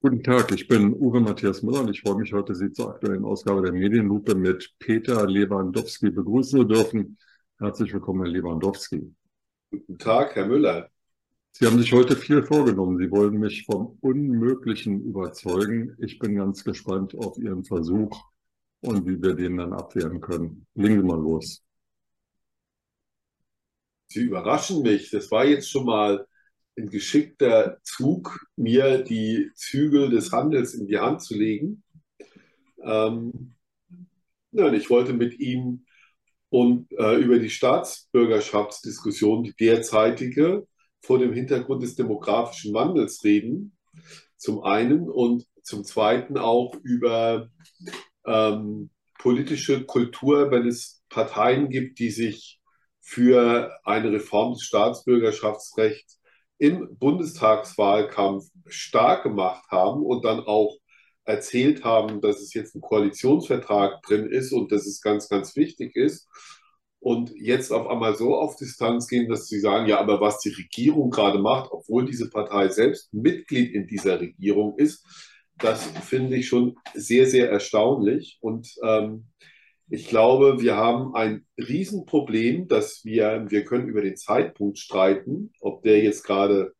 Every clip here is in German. Guten Tag, ich bin Uwe Matthias Müller und ich freue mich heute, Sie zur aktuellen Ausgabe der Medienlupe mit Peter Lewandowski begrüßen zu dürfen. Herzlich willkommen, Herr Lewandowski. Guten Tag, Herr Müller. Sie haben sich heute viel vorgenommen. Sie wollen mich vom Unmöglichen überzeugen. Ich bin ganz gespannt auf Ihren Versuch und wie wir den dann abwehren können. Legen Sie mal los. Sie überraschen mich. Das war jetzt schon mal ein geschickter Zug, mir die Zügel des Handels in die Hand zu legen. Nein, ich wollte mit Ihnen über die Staatsbürgerschaftsdiskussion, die derzeitige, vor dem Hintergrund des demografischen Wandels reden, zum einen, und zum zweiten auch über politische Kultur, wenn es Parteien gibt, die sich für eine Reform des Staatsbürgerschaftsrechts im Bundestagswahlkampf stark gemacht haben und dann auch erzählt haben, dass es jetzt ein Koalitionsvertrag drin ist und dass es ganz, ganz wichtig ist. Und jetzt auf einmal so auf Distanz gehen, dass sie sagen, ja, aber was die Regierung gerade macht, obwohl diese Partei selbst Mitglied in dieser Regierung ist, das finde ich schon sehr, sehr erstaunlich. Und ich glaube, wir haben ein Riesenproblem, dass wir können über den Zeitpunkt streiten, ob der jetzt gerade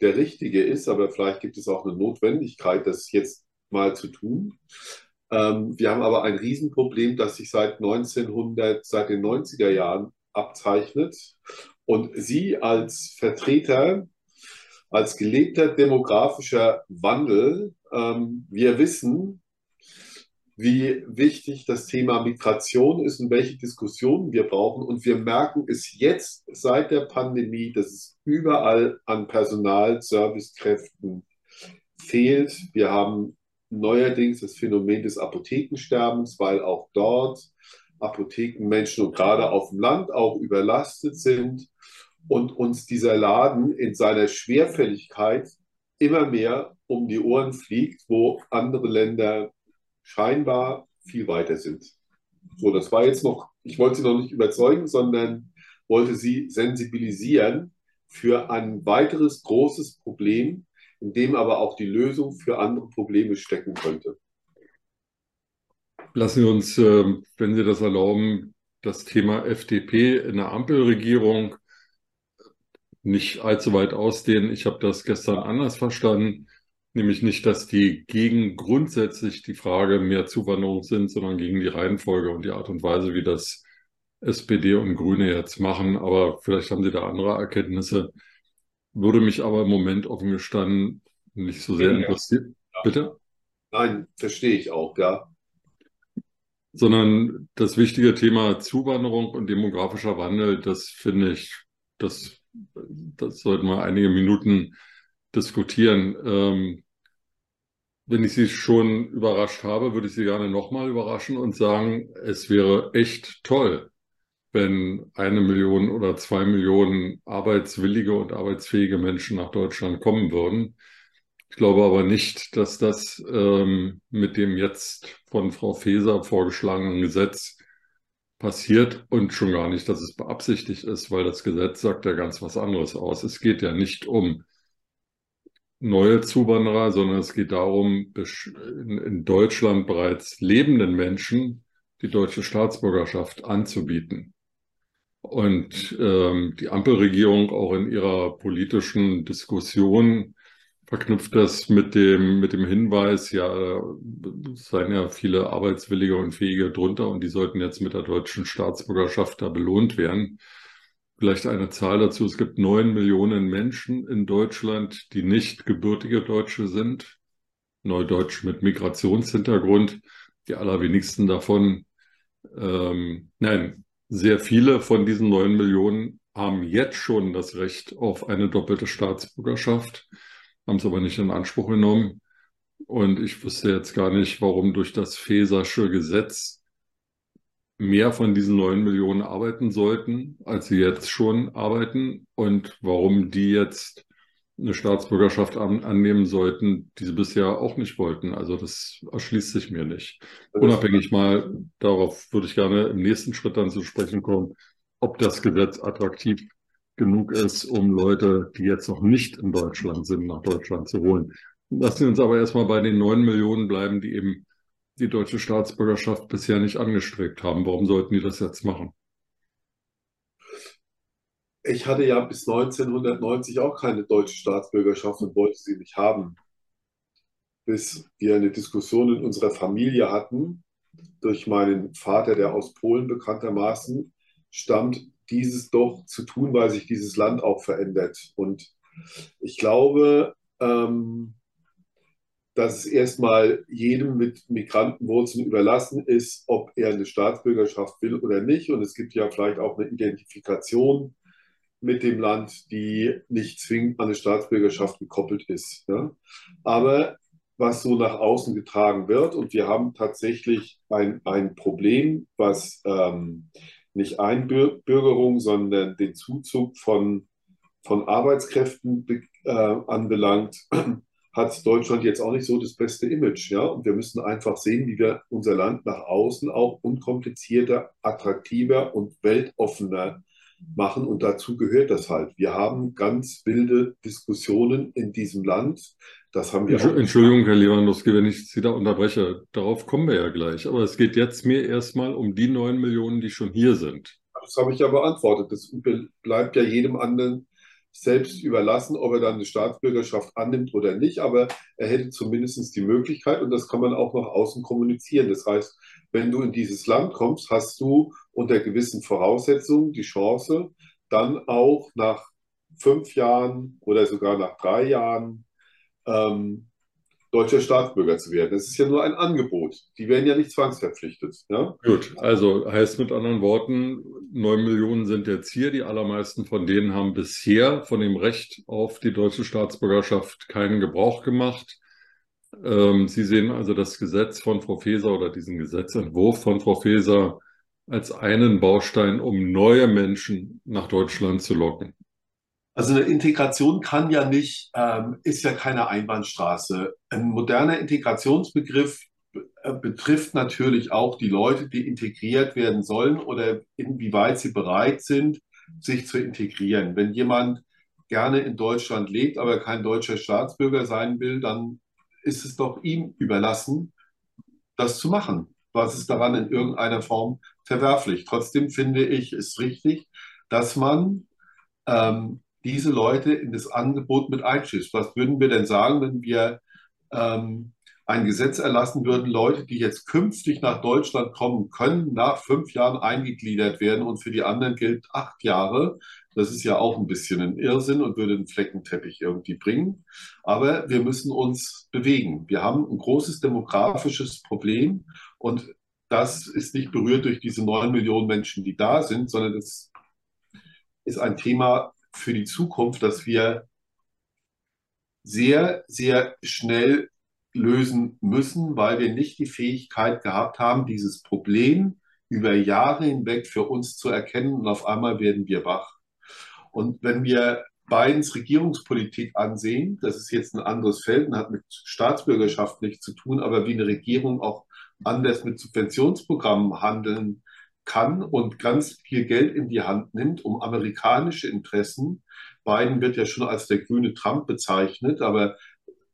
der richtige ist, aber vielleicht gibt es auch eine Notwendigkeit, das jetzt mal zu tun. Wir haben aber ein Riesenproblem, das sich seit den 90er Jahren abzeichnet. Und Sie als Vertreter, als gelebter demografischer Wandel, wir wissen, wie wichtig das Thema Migration ist und welche Diskussionen wir brauchen. Und wir merken es jetzt seit der Pandemie, dass es überall an Personal, Servicekräften fehlt. Wir haben neuerdings das Phänomen des Apothekensterbens, weil auch dort Apothekenmenschen und gerade auf dem Land auch überlastet sind und uns dieser Laden in seiner Schwerfälligkeit immer mehr um die Ohren fliegt, wo andere Länder scheinbar viel weiter sind. So, das war jetzt noch, ich wollte Sie noch nicht überzeugen, sondern wollte Sie sensibilisieren für ein weiteres großes Problem, in dem aber auch die Lösung für andere Probleme stecken könnte. Lassen Sie uns, wenn Sie das erlauben, das Thema FDP in der Ampelregierung nicht allzu weit ausdehnen. Ich habe das gestern anders verstanden, nämlich nicht, dass die gegen grundsätzlich die Frage mehr Zuwanderung sind, sondern gegen die Reihenfolge und die Art und Weise, wie das SPD und Grüne jetzt machen. Aber vielleicht haben Sie da andere Erkenntnisse. Würde mich aber im Moment offen gestanden nicht so sehr interessieren. Ja. Bitte? Nein, verstehe ich auch, ja. Sondern das wichtige Thema Zuwanderung und demografischer Wandel, das finde ich, das sollten wir einige Minuten diskutieren. Wenn ich Sie schon überrascht habe, würde ich Sie gerne nochmal überraschen und sagen, es wäre echt toll, wenn 1 Million oder 2 Millionen arbeitswillige und arbeitsfähige Menschen nach Deutschland kommen würden. Ich glaube aber nicht, dass das mit dem jetzt von Frau Faeser vorgeschlagenen Gesetz passiert und schon gar nicht, dass es beabsichtigt ist, weil das Gesetz sagt ja ganz was anderes aus. Es geht ja nicht um neue Zuwanderer, sondern es geht darum, in Deutschland bereits lebenden Menschen die deutsche Staatsbürgerschaft anzubieten. Und die Ampelregierung auch in ihrer politischen Diskussion verknüpft das mit dem Hinweis, ja, es seien ja viele Arbeitswillige und Fähige drunter und die sollten jetzt mit der deutschen Staatsbürgerschaft da belohnt werden. Vielleicht eine Zahl dazu, es gibt 9 Millionen Menschen in Deutschland, die nicht gebürtige Deutsche sind, Neudeutsch mit Migrationshintergrund, die allerwenigsten davon, sehr viele von diesen 9 Millionen haben jetzt schon das Recht auf eine doppelte Staatsbürgerschaft, haben es aber nicht in Anspruch genommen. Und ich wüsste jetzt gar nicht, warum durch das Faesersche Gesetz mehr von diesen 9 Millionen arbeiten sollten, als sie jetzt schon arbeiten. Und warum die jetzt eine Staatsbürgerschaft annehmen sollten, die sie bisher auch nicht wollten. Also das erschließt sich mir nicht. Unabhängig mal, darauf würde ich gerne im nächsten Schritt dann zu sprechen kommen, ob das Gesetz attraktiv genug ist, um Leute, die jetzt noch nicht in Deutschland sind, nach Deutschland zu holen. Lassen Sie uns aber erstmal bei den 9 Millionen bleiben, die eben die deutsche Staatsbürgerschaft bisher nicht angestrebt haben. Warum sollten die das jetzt machen? Ich hatte ja bis 1990 auch keine deutsche Staatsbürgerschaft und wollte sie nicht haben. Bis wir eine Diskussion in unserer Familie hatten, durch meinen Vater, der aus Polen bekanntermaßen stammt, dieses doch zu tun, weil sich dieses Land auch verändert. Und ich glaube, dass es erstmal jedem mit Migrantenwurzeln überlassen ist, ob er eine Staatsbürgerschaft will oder nicht. Und es gibt ja vielleicht auch eine Identifikation mit dem Land, die nicht zwingend an eine Staatsbürgerschaft gekoppelt ist. Ne? Aber was so nach außen getragen wird, und wir haben tatsächlich ein Problem, was nicht Einbürgerung, sondern den Zuzug von Arbeitskräften anbelangt, hat Deutschland jetzt auch nicht so das beste Image. Ja? Und wir müssen einfach sehen, wie wir unser Land nach außen auch unkomplizierter, attraktiver und weltoffener machen. Und dazu gehört das halt. Wir haben ganz wilde Diskussionen in diesem Land. Das haben wir auch. Entschuldigung, Herr Lewandowski, wenn ich Sie da unterbreche. Darauf kommen wir ja gleich. Aber es geht jetzt mir erstmal um die 9 Millionen, die schon hier sind. Das habe ich ja beantwortet. Das bleibt ja jedem anderen selbst überlassen, ob er dann eine Staatsbürgerschaft annimmt oder nicht, aber er hätte zumindest die Möglichkeit, und das kann man auch nach außen kommunizieren. Das heißt, wenn du in dieses Land kommst, hast du unter gewissen Voraussetzungen die Chance, dann auch nach 5 Jahren oder sogar nach 3 Jahren deutscher Staatsbürger zu werden. Das ist ja nur ein Angebot. Die werden ja nicht zwangsverpflichtet. Ja? Gut, also heißt mit anderen Worten, 9 Millionen sind jetzt hier. Die allermeisten von denen haben bisher von dem Recht auf die deutsche Staatsbürgerschaft keinen Gebrauch gemacht. Sie sehen also das Gesetz von Frau Faeser oder diesen Gesetzentwurf von Frau Faeser als einen Baustein, um neue Menschen nach Deutschland zu locken. Also eine Integration kann ja nicht, ist ja keine Einbahnstraße. Ein moderner Integrationsbegriff betrifft natürlich auch die Leute, die integriert werden sollen oder inwieweit sie bereit sind, sich zu integrieren. Wenn jemand gerne in Deutschland lebt, aber kein deutscher Staatsbürger sein will, dann ist es doch ihm überlassen, das zu machen. Was ist daran in irgendeiner Form verwerflich? Trotzdem finde ich es richtig, dass man diese Leute in das Angebot mit einschließt. Was würden wir denn sagen, wenn wir ein Gesetz erlassen würden, Leute, die jetzt künftig nach Deutschland kommen können, nach 5 Jahren eingegliedert werden und für die anderen gilt 8 Jahre? Das ist ja auch ein bisschen ein Irrsinn und würde einen Fleckenteppich irgendwie bringen. Aber wir müssen uns bewegen. Wir haben ein großes demografisches Problem und das ist nicht berührt durch diese 9 Millionen Menschen, die da sind, sondern das ist ein Thema für die Zukunft, das wir sehr, sehr schnell lösen müssen, weil wir nicht die Fähigkeit gehabt haben, dieses Problem über Jahre hinweg für uns zu erkennen, und auf einmal werden wir wach. Und wenn wir Bidens Regierungspolitik ansehen, das ist jetzt ein anderes Feld und hat mit Staatsbürgerschaft nichts zu tun, aber wie eine Regierung auch anders mit Subventionsprogrammen handeln kann und ganz viel Geld in die Hand nimmt, um amerikanische Interessen. Biden wird ja schon als der grüne Trump bezeichnet, aber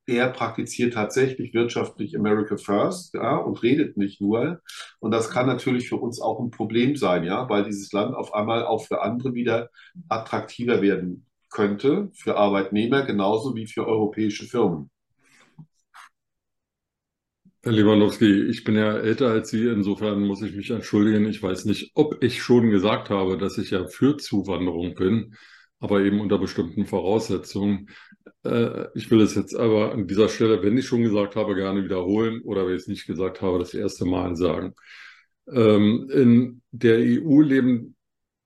er praktiziert tatsächlich wirtschaftlich America First, ja, und redet nicht nur. Und das kann natürlich für uns auch ein Problem sein, ja, weil dieses Land auf einmal auch für andere wieder attraktiver werden könnte, für Arbeitnehmer genauso wie für europäische Firmen. Herr Lewandowski, ich bin ja älter als Sie, insofern muss ich mich entschuldigen. Ich weiß nicht, ob ich schon gesagt habe, dass ich ja für Zuwanderung bin, aber eben unter bestimmten Voraussetzungen. Ich will es jetzt aber an dieser Stelle, wenn ich schon gesagt habe, gerne wiederholen oder wenn ich es nicht gesagt habe, das erste Mal sagen. In der EU leben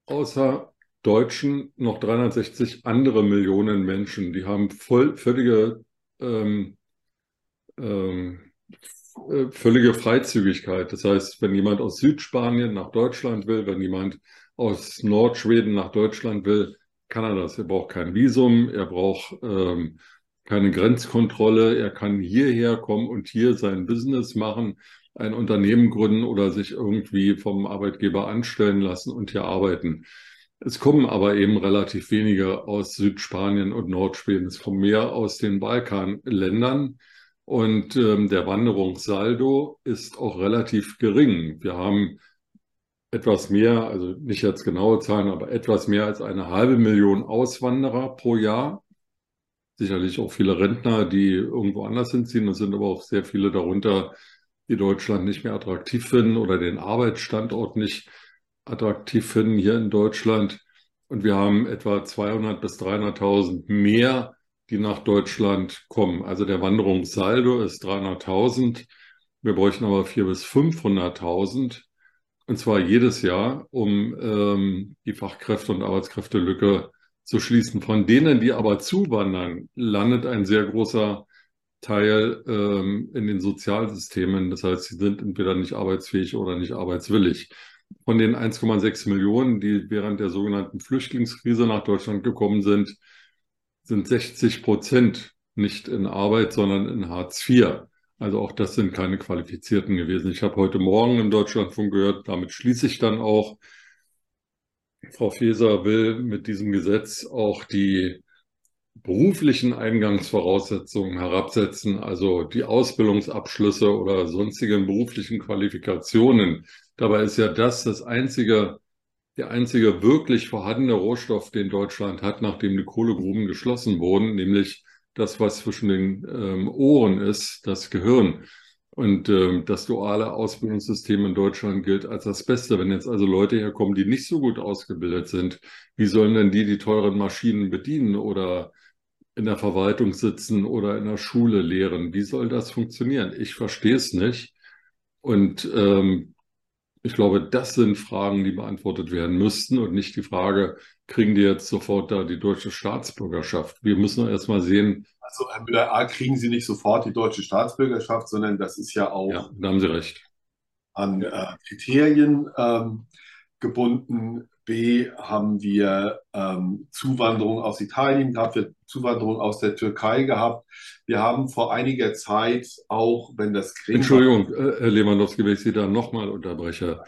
außer Deutschen noch 360 andere Millionen Menschen. Die haben völlige Freizügigkeit. Das heißt, wenn jemand aus Südspanien nach Deutschland will, wenn jemand aus Nordschweden nach Deutschland will, kann er das. Er braucht kein Visum, er braucht keine Grenzkontrolle, er kann hierher kommen und hier sein Business machen, ein Unternehmen gründen oder sich irgendwie vom Arbeitgeber anstellen lassen und hier arbeiten. Es kommen aber eben relativ wenige aus Südspanien und Nordschweden. Es kommen mehr aus den Balkanländern. Und der Wanderungssaldo ist auch relativ gering. Wir haben etwas mehr, also nicht jetzt genaue Zahlen, aber etwas mehr als 1,5 Million Auswanderer pro Jahr. Sicherlich auch viele Rentner, die irgendwo anders hinziehen. Es sind aber auch sehr viele darunter, die Deutschland nicht mehr attraktiv finden oder den Arbeitsstandort nicht attraktiv finden hier in Deutschland. Und wir haben etwa 200.000 bis 300.000 mehr, die nach Deutschland kommen. Also der Wanderungssaldo ist 300.000. Wir bräuchten aber 400.000 bis 500.000. Und zwar jedes Jahr, um die Fachkräfte- und Arbeitskräftelücke zu schließen. Von denen, die aber zuwandern, landet ein sehr großer Teil in den Sozialsystemen. Das heißt, sie sind entweder nicht arbeitsfähig oder nicht arbeitswillig. Von den 1,6 Millionen, die während der sogenannten Flüchtlingskrise nach Deutschland gekommen sind, sind 60% nicht in Arbeit, sondern in Hartz IV. Also auch das sind keine Qualifizierten gewesen. Ich habe heute Morgen im Deutschlandfunk gehört, damit schließe ich dann auch. Frau Faeser will mit diesem Gesetz auch die beruflichen Eingangsvoraussetzungen herabsetzen, also die Ausbildungsabschlüsse oder sonstigen beruflichen Qualifikationen. Dabei ist ja der einzige wirklich vorhandene Rohstoff, den Deutschland hat, nachdem die Kohlegruben geschlossen wurden, nämlich das, was zwischen den Ohren ist, das Gehirn. Und das duale Ausbildungssystem in Deutschland gilt als das Beste. Wenn jetzt also Leute herkommen, die nicht so gut ausgebildet sind, wie sollen denn die teuren Maschinen bedienen oder in der Verwaltung sitzen oder in der Schule lehren? Wie soll das funktionieren? Ich verstehe es nicht. Und ich glaube, das sind Fragen, die beantwortet werden müssten und nicht die Frage, kriegen die jetzt sofort da die deutsche Staatsbürgerschaft? Wir müssen erst mal sehen. Also Herr Müller, A, kriegen Sie nicht sofort die deutsche Staatsbürgerschaft, sondern das ist ja auch ja, da haben Sie recht. An Kriterien gebunden. B, haben wir Zuwanderung aus Italien gehabt, wir haben Zuwanderung aus der Türkei gehabt. Wir haben vor einiger Zeit auch, wenn das Krieg... Entschuldigung, Herr Lewandowski, wenn ich Sie da nochmal unterbreche.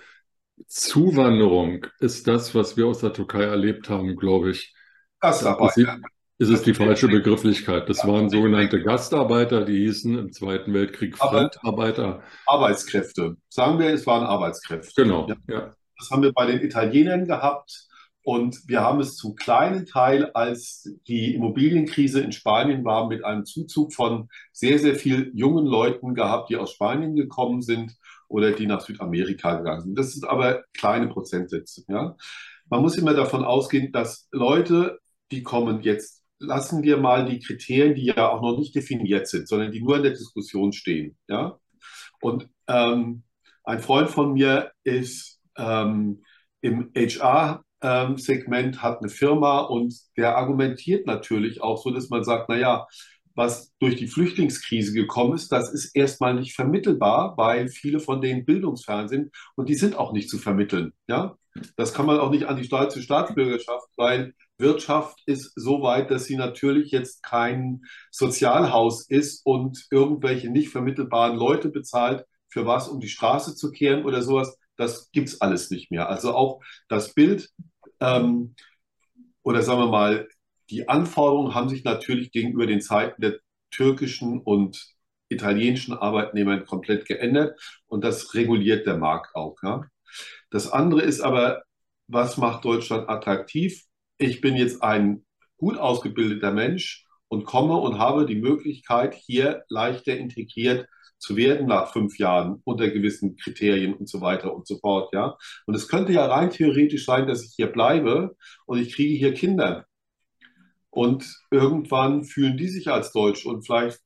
Zuwanderung ist das, was wir aus der Türkei erlebt haben, glaube ich. Gastarbeiter. Ist es die falsche Begrifflichkeit. Das waren sogenannte Gastarbeiter, die hießen im Zweiten Weltkrieg Fremdarbeiter. Arbeitskräfte. Sagen wir, es waren Arbeitskräfte. Genau, ja. Das haben wir bei den Italienern gehabt und wir haben es zum kleinen Teil, als die Immobilienkrise in Spanien war, mit einem Zuzug von sehr, sehr vielen jungen Leuten gehabt, die aus Spanien gekommen sind oder die nach Südamerika gegangen sind. Das sind aber kleine Prozentsätze. Ja? Man muss immer davon ausgehen, dass Leute, die kommen jetzt, lassen wir mal die Kriterien, die ja auch noch nicht definiert sind, sondern die nur in der Diskussion stehen. Ja? Und ein Freund von mir ist im HR-Segment, hat eine Firma und der argumentiert natürlich auch so, dass man sagt, naja, was durch die Flüchtlingskrise gekommen ist, das ist erstmal nicht vermittelbar, weil viele von denen bildungsfern sind und die sind auch nicht zu vermitteln. Ja? Das kann man auch nicht an die deutsche Staatsbürgerschaft, weil Wirtschaft ist so weit, dass sie natürlich jetzt kein Sozialhaus ist und irgendwelche nicht vermittelbaren Leute bezahlt, für was, um die Straße zu kehren oder sowas. Das gibt es alles nicht mehr. Also auch das Bild oder sagen wir mal, die Anforderungen haben sich natürlich gegenüber den Zeiten der türkischen und italienischen Arbeitnehmer komplett geändert und das reguliert der Markt auch. Ja? Das andere ist aber, was macht Deutschland attraktiv? Ich bin jetzt ein gut ausgebildeter Mensch und komme und habe die Möglichkeit, hier leichter integriert zu werden nach 5 Jahren unter gewissen Kriterien und so weiter und so fort. Ja? Und es könnte ja rein theoretisch sein, dass ich hier bleibe und ich kriege hier Kinder. Und irgendwann fühlen die sich als Deutsch und vielleicht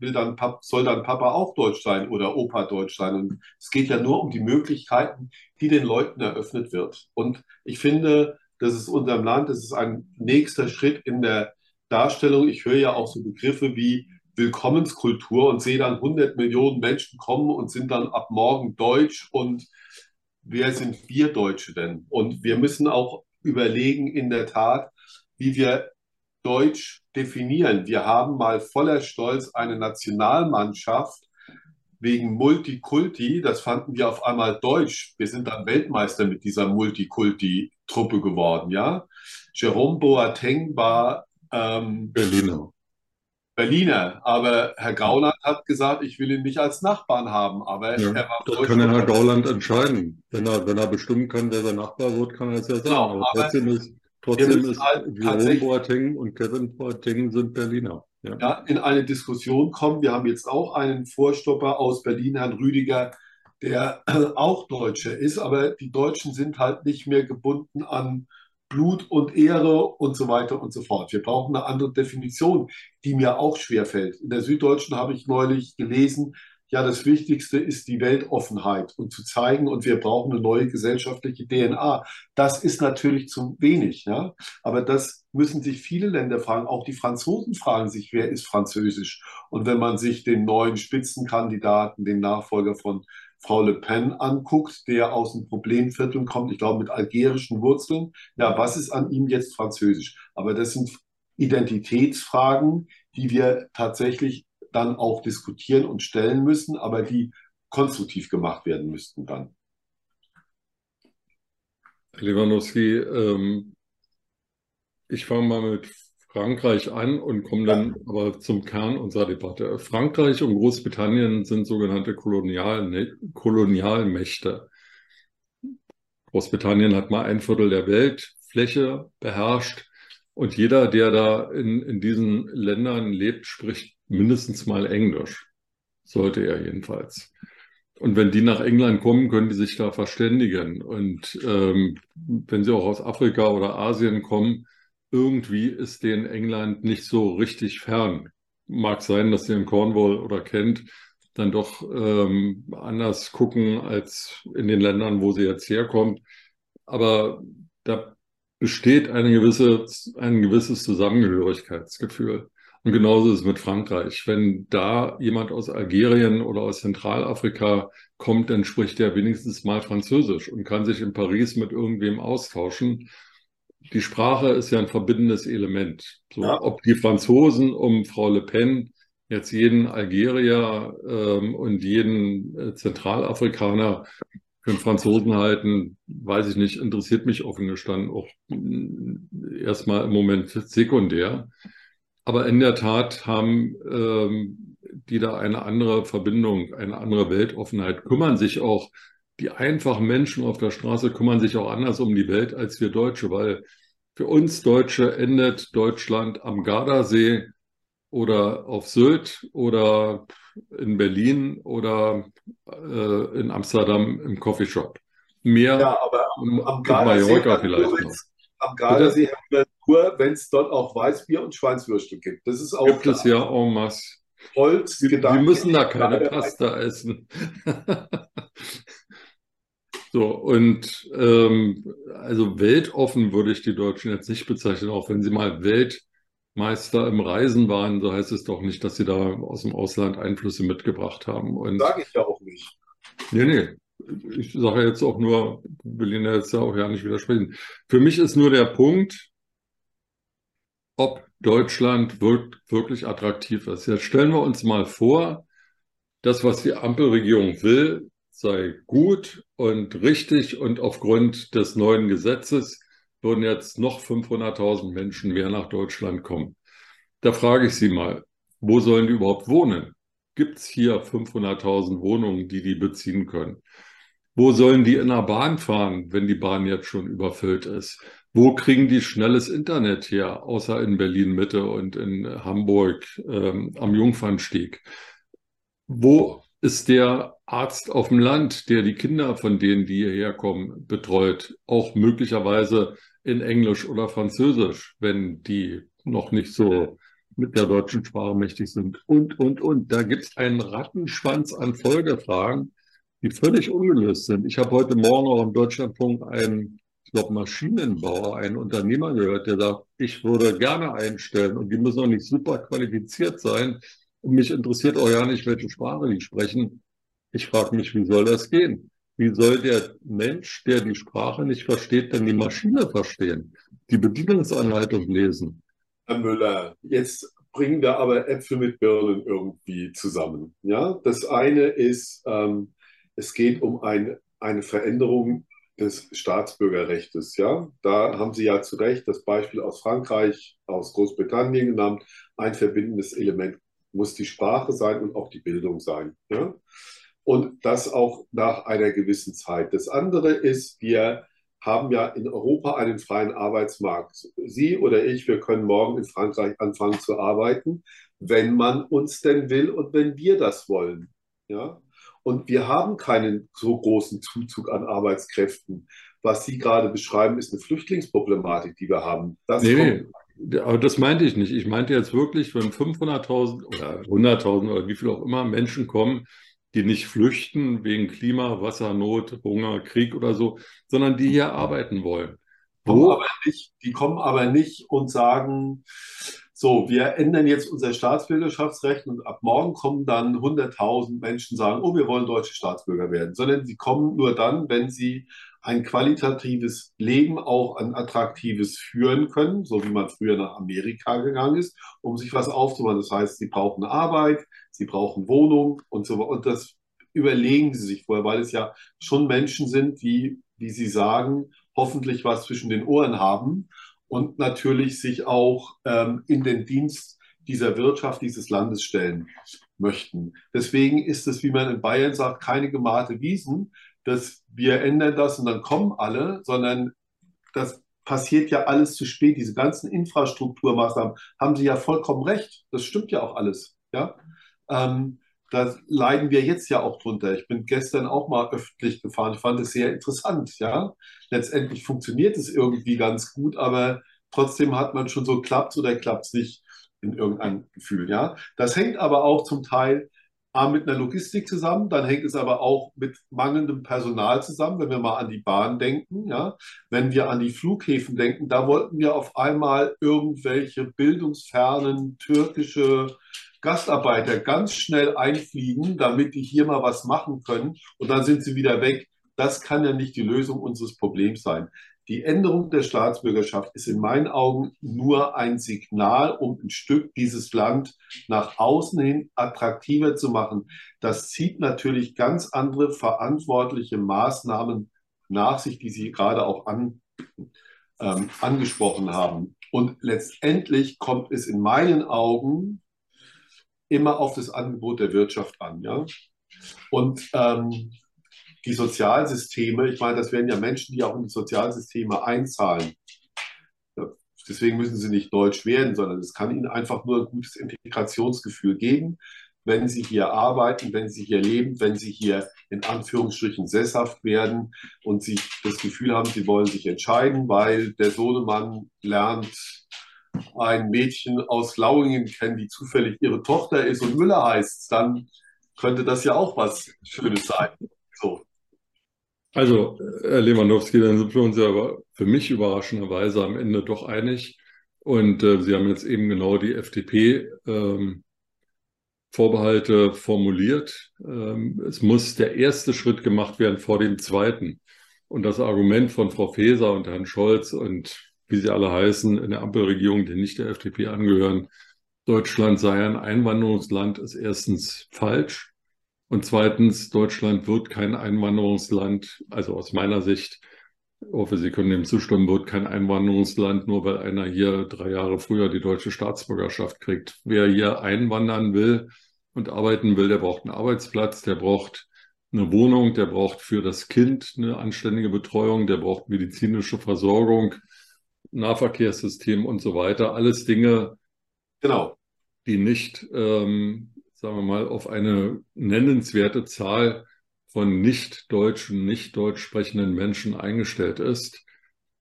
soll dann Papa auch Deutsch sein oder Opa Deutsch sein. Und es geht ja nur um die Möglichkeiten, die den Leuten eröffnet wird. Und ich finde, das ist unserem Land, das ist ein nächster Schritt in der Darstellung. Ich höre ja auch so Begriffe wie Willkommenskultur und sehe dann 100 Millionen Menschen kommen und sind dann ab morgen deutsch und wer sind wir Deutsche denn? Und wir müssen auch überlegen in der Tat, wie wir Deutsch definieren. Wir haben mal voller Stolz eine Nationalmannschaft wegen Multikulti, das fanden wir auf einmal deutsch. Wir sind dann Weltmeister mit dieser Multikulti-Truppe geworden, ja. Jerome Boateng war Berliner, aber Herr Gauland hat gesagt, ich will ihn nicht als Nachbarn haben. Aber ja, er war das kann dann Herr Gauland entscheiden. Wenn er bestimmen kann, wer sein Nachbar wird, kann er es ja sagen. Genau, aber trotzdem ist halt Jerome Boateng und Kevin Boateng sind Berliner. Ja. Ja, in eine Diskussion kommen. Wir haben jetzt auch einen Vorstopper aus Berlin, Herrn Rüdiger, der auch Deutscher ist, aber die Deutschen sind halt nicht mehr gebunden an Blut und Ehre und so weiter und so fort. Wir brauchen eine andere Definition, die mir auch schwerfällt. In der Süddeutschen habe ich neulich gelesen, ja, das Wichtigste ist die Weltoffenheit und zu zeigen, und wir brauchen eine neue gesellschaftliche DNA. Das ist natürlich zu wenig, ja? Aber das müssen sich viele Länder fragen. Auch die Franzosen fragen sich, wer ist französisch? Und wenn man sich den neuen Spitzenkandidaten, den Nachfolger von Frau Le Pen anguckt, der aus dem Problemviertel kommt, ich glaube mit algerischen Wurzeln, ja, was ist an ihm jetzt französisch? Aber das sind Identitätsfragen, die wir tatsächlich dann auch diskutieren und stellen müssen, aber die konstruktiv gemacht werden müssten dann. Herr Lewandowski, ich fange mal mit Frankreich an und komme dann aber zum Kern unserer Debatte. Frankreich und Großbritannien sind sogenannte Kolonialmächte. Großbritannien hat mal 1/4 der Weltfläche beherrscht und jeder, der da in diesen Ländern lebt, spricht mindestens mal Englisch. Sollte er jedenfalls. Und wenn die nach England kommen, können die sich da verständigen. Und wenn sie auch aus Afrika oder Asien kommen, irgendwie ist denen England nicht so richtig fern. Mag sein, dass sie in Cornwall oder Kent dann doch anders gucken als in den Ländern, wo sie jetzt herkommt. Aber da besteht ein gewisses Zusammengehörigkeitsgefühl. Und genauso ist es mit Frankreich. Wenn da jemand aus Algerien oder aus Zentralafrika kommt, dann spricht er wenigstens mal Französisch und kann sich in Paris mit irgendwem austauschen. Die Sprache ist ja ein verbindendes Element. So, ja. Ob die Franzosen um Frau Le Pen jetzt jeden Algerier und jeden Zentralafrikaner für einen Franzosen halten, weiß ich nicht, interessiert mich offen gestanden auch erstmal im Moment sekundär. Aber in der Tat haben die da eine andere Verbindung, eine andere Weltoffenheit, kümmern sich auch, die einfachen Menschen auf der Straße kümmern sich auch anders um die Welt als wir Deutsche, weil für uns Deutsche endet Deutschland am Gardasee oder auf Sylt oder in Berlin oder in Amsterdam im Coffeeshop. Mehr ja, aber am Gardasee vielleicht noch. Am Gardasee haben wir nur, wenn es dort auch Weißbier und Schweinswürste gibt. Das ist auch gibt es ja en masse. Holz, die müssen da keine Pasta essen. So, und also weltoffen würde ich die Deutschen jetzt nicht bezeichnen, auch wenn sie mal Weltmeister im Reisen waren, so heißt es doch nicht, dass sie da aus dem Ausland Einflüsse mitgebracht haben. Und sage ich ja auch nicht. Nee. Ich sage jetzt auch nur, will Ihnen jetzt auch ja nicht widersprechen. Für mich ist nur der Punkt, ob Deutschland wirklich attraktiv ist. Jetzt stellen wir uns mal vor, das, was die Ampelregierung will, sei gut und richtig und aufgrund des neuen Gesetzes würden jetzt noch 500.000 Menschen mehr nach Deutschland kommen. Da frage ich Sie mal, wo sollen die überhaupt wohnen? Gibt es hier 500.000 Wohnungen, die beziehen können? Wo sollen die in der Bahn fahren, wenn die Bahn jetzt schon überfüllt ist? Wo kriegen die schnelles Internet her, außer in Berlin-Mitte und in Hamburg am Jungfernstieg? Wo ist der Arzt auf dem Land, der die Kinder von denen, die hierher kommen, betreut? Auch möglicherweise in Englisch oder Französisch, wenn die noch nicht so mit der deutschen Sprache mächtig sind. Und. Da gibt es einen Rattenschwanz an Folgefragen, die völlig ungelöst sind. Ich habe heute Morgen auch im Deutschlandfunk einen, ich glaube, Maschinenbauer, einen Unternehmer gehört, der sagt, ich würde gerne einstellen und die müssen auch nicht super qualifiziert sein. Und mich interessiert auch ja nicht, welche Sprache die sprechen. Ich frage mich, wie soll das gehen? Wie soll der Mensch, der die Sprache nicht versteht, denn die Maschine verstehen? Die Bedienungsanleitung lesen? Herr Müller, jetzt bringen da aber Äpfel mit Birnen irgendwie zusammen. Ja? Das eine ist, es geht um eine Veränderung des Staatsbürgerrechts. Ja? Da haben Sie ja zu Recht das Beispiel aus Frankreich, aus Großbritannien genannt. Ein verbindendes Element muss die Sprache sein und auch die Bildung sein. Ja? Und das auch nach einer gewissen Zeit. Das andere ist, wir haben ja in Europa einen freien Arbeitsmarkt. Sie oder ich, wir können morgen in Frankreich anfangen zu arbeiten, wenn man uns denn will und wenn wir das wollen. Ja? Und wir haben keinen so großen Zuzug an Arbeitskräften. Was Sie gerade beschreiben, ist eine Flüchtlingsproblematik, die wir haben. Das aber das meinte ich nicht. Ich meinte jetzt wirklich, wenn 500.000 oder 100.000 oder wie viel auch immer Menschen kommen, die nicht flüchten wegen Klima, Wassernot, Hunger, Krieg oder so, sondern die hier arbeiten wollen. Die kommen aber nicht und sagen, so, wir ändern jetzt unser Staatsbürgerschaftsrecht und ab morgen kommen dann 100.000 Menschen, sagen, oh, wir wollen deutsche Staatsbürger werden. Sondern sie kommen nur dann, wenn sie ein qualitatives Leben, auch ein attraktives führen können, so wie man früher nach Amerika gegangen ist, um sich was aufzubauen. Das heißt, sie brauchen Arbeit, sie brauchen Wohnung und so weiter. Und das überlegen sie sich vorher, weil es ja schon Menschen sind, die, wie sie sagen, hoffentlich was zwischen den Ohren haben und natürlich sich auch in den Dienst dieser Wirtschaft, dieses Landes stellen möchten. Deswegen ist es, wie man in Bayern sagt, keine gemahlte Wiesen, dass wir ändern das und dann kommen alle, sondern das passiert ja alles zu spät. Diese ganzen Infrastrukturmaßnahmen, haben Sie ja vollkommen recht. Das stimmt ja auch alles. Ja? Da leiden wir jetzt ja auch drunter. Ich bin gestern auch mal öffentlich gefahren. Ich fand es sehr interessant. Ja? Letztendlich funktioniert es irgendwie ganz gut, aber trotzdem hat man schon so klappt oder klappt es nicht in irgendeinem Gefühl. Ja? Das hängt aber auch zum Teil mit einer Logistik zusammen, dann hängt es aber auch mit mangelndem Personal zusammen, wenn wir mal an die Bahn denken, ja? Wenn wir an die Flughäfen denken, da wollten wir auf einmal irgendwelche bildungsfernen türkische Gastarbeiter ganz schnell einfliegen, damit die hier mal was machen können und dann sind sie wieder weg. Das kann ja nicht die Lösung unseres Problems sein. Die Änderung der Staatsbürgerschaft ist in meinen Augen nur ein Signal, um ein Stück dieses Land nach außen hin attraktiver zu machen. Das zieht natürlich ganz andere verantwortliche Maßnahmen nach sich, die Sie gerade auch angesprochen haben. Und letztendlich kommt es in meinen Augen immer auf das Angebot der Wirtschaft an. Ja? Und die Sozialsysteme, ich meine, das werden ja Menschen, die auch in die Sozialsysteme einzahlen. Deswegen müssen sie nicht deutsch werden, sondern es kann ihnen einfach nur ein gutes Integrationsgefühl geben, wenn sie hier arbeiten, wenn sie hier leben, wenn sie hier in Anführungsstrichen sesshaft werden und sie das Gefühl haben, sie wollen sich entscheiden, weil der Sohnemann lernt ein Mädchen aus Lauingen kennen, die zufällig ihre Tochter ist und Müller heißt, dann könnte das ja auch was Schönes sein. So. Also, Herr Lewandowski, dann sind wir uns ja für mich überraschenderweise am Ende doch einig. Und Sie haben jetzt eben genau die FDP-Vorbehalte formuliert. Es muss der erste Schritt gemacht werden vor dem zweiten. Und das Argument von Frau Faeser und Herrn Scholz und wie sie alle heißen, in der Ampelregierung, die nicht der FDP angehören, Deutschland sei ein Einwanderungsland, ist erstens falsch. Und zweitens, Deutschland wird kein Einwanderungsland, also aus meiner Sicht, ich hoffe, Sie können dem zustimmen, wird kein Einwanderungsland, nur weil einer hier 3 Jahre früher die deutsche Staatsbürgerschaft kriegt. Wer hier einwandern will und arbeiten will, der braucht einen Arbeitsplatz, der braucht eine Wohnung, der braucht für das Kind eine anständige Betreuung, der braucht medizinische Versorgung, Nahverkehrssystem und so weiter. Alles Dinge, genau, die nicht sagen wir mal, auf eine nennenswerte Zahl von nicht-deutschen, nicht-deutsch sprechenden Menschen eingestellt ist.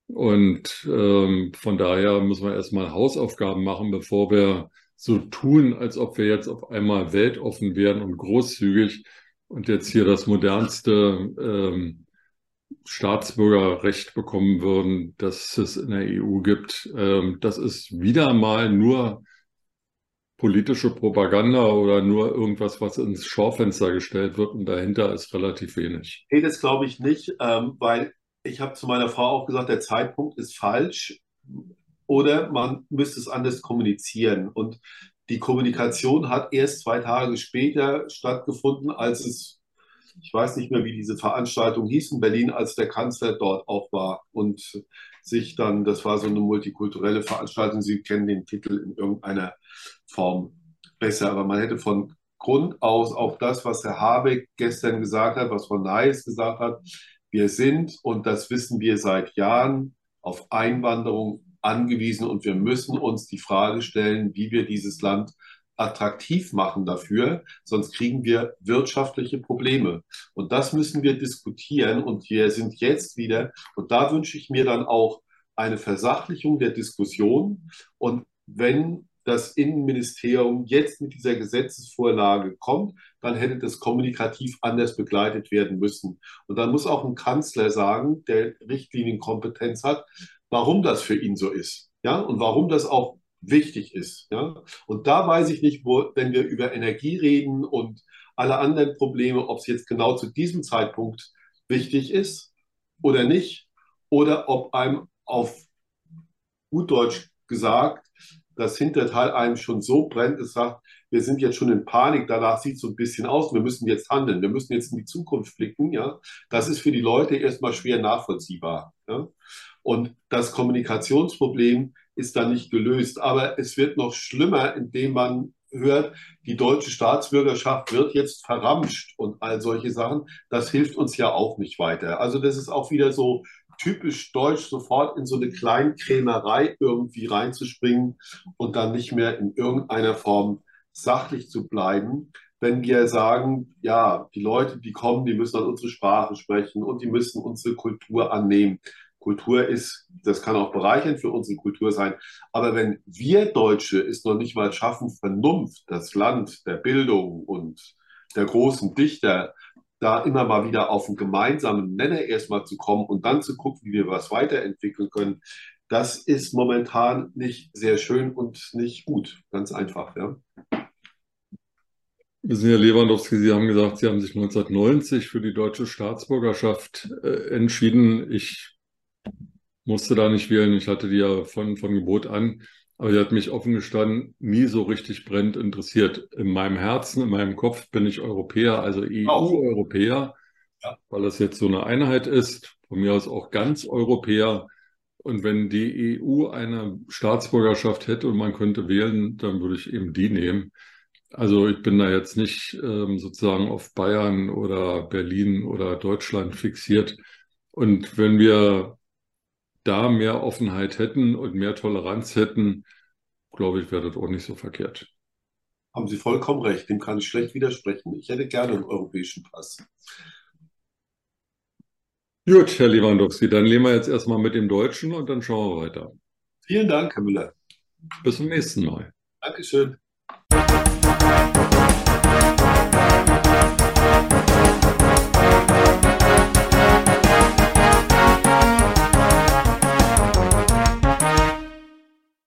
Und von daher müssen wir erstmal Hausaufgaben machen, bevor wir so tun, als ob wir jetzt auf einmal weltoffen wären und großzügig und jetzt hier das modernste Staatsbürgerrecht bekommen würden, das es in der EU gibt. Das ist wieder mal nur politische Propaganda oder nur irgendwas, was ins Schaufenster gestellt wird und dahinter ist relativ wenig. Nee, das glaube ich nicht, weil ich habe zu meiner Frau auch gesagt, der Zeitpunkt ist falsch oder man müsste es anders kommunizieren. Und Die Kommunikation hat erst 2 Tage später stattgefunden, als es, ich weiß nicht mehr, wie diese Veranstaltung hieß in Berlin, als der Kanzler dort auch war und sich dann, das war so eine multikulturelle Veranstaltung, Sie kennen den Titel in irgendeiner Form besser, aber man hätte von Grund aus auch das, was Herr Habeck gestern gesagt hat, was Frau Neyes gesagt hat, wir sind, und das wissen wir seit Jahren, auf Einwanderung angewiesen und wir müssen uns die Frage stellen, wie wir dieses Land attraktiv machen dafür, sonst kriegen wir wirtschaftliche Probleme. Und das müssen wir diskutieren und wir sind jetzt wieder, und da wünsche ich mir dann auch eine Versachlichung der Diskussion. Und wenn das Innenministerium jetzt mit dieser Gesetzesvorlage kommt, dann hätte das kommunikativ anders begleitet werden müssen. Und dann muss auch ein Kanzler sagen, der Richtlinienkompetenz hat, warum das für ihn so ist, ja, und warum das auch wichtig ist, ja. Und da weiß ich nicht, wo, wenn wir über Energie reden und alle anderen Probleme, ob es jetzt genau zu diesem Zeitpunkt wichtig ist oder nicht, oder ob einem, auf gut Deutsch gesagt, das Hinterteil einem schon so brennt, es sagt, wir sind jetzt schon in Panik, danach sieht es so ein bisschen aus, wir müssen jetzt handeln, wir müssen jetzt in die Zukunft blicken. Ja? Das ist für die Leute erstmal schwer nachvollziehbar. Ja? Und das Kommunikationsproblem ist dann nicht gelöst. Aber es wird noch schlimmer, indem man hört, die deutsche Staatsbürgerschaft wird jetzt verramscht und all solche Sachen. Das hilft uns ja auch nicht weiter. Also das ist auch wieder so typisch deutsch, sofort in so eine Kleinkrämerei irgendwie reinzuspringen und dann nicht mehr in irgendeiner Form sachlich zu bleiben. Wenn wir sagen, ja, die Leute, die kommen, die müssen dann unsere Sprache sprechen und die müssen unsere Kultur annehmen. Kultur ist, das kann auch bereichernd für unsere Kultur sein, aber wenn wir Deutsche es noch nicht mal schaffen, Vernunft, das Land der Bildung und der großen Dichter, da immer mal wieder auf einen gemeinsamen Nenner erstmal zu kommen und dann zu gucken, wie wir was weiterentwickeln können, das ist momentan nicht sehr schön und nicht gut. Ganz einfach, ja. Herr Lewandowski, Sie haben gesagt, Sie haben sich 1990 für die deutsche Staatsbürgerschaft entschieden. Ich musste da nicht wählen, ich hatte die ja von Geburt an, aber die hat mich offen gestanden nie so richtig brennend interessiert. In meinem Herzen, in meinem Kopf bin ich Europäer, also EU-Europäer, ja, weil das jetzt so eine Einheit ist, von mir aus auch ganz Europäer. Und wenn die EU eine Staatsbürgerschaft hätte und man könnte wählen, dann würde ich eben die nehmen. Also ich bin da jetzt nicht sozusagen auf Bayern oder Berlin oder Deutschland fixiert. Und wenn wir da mehr Offenheit hätten und mehr Toleranz hätten, glaube ich, wäre das auch nicht so verkehrt. Haben Sie vollkommen recht, dem kann ich schlecht widersprechen. Ich hätte gerne einen europäischen Pass. Gut, Herr Lewandowski, dann leben wir jetzt erstmal mit dem Deutschen und dann schauen wir weiter. Vielen Dank, Herr Müller. Bis zum nächsten Mal. Dankeschön.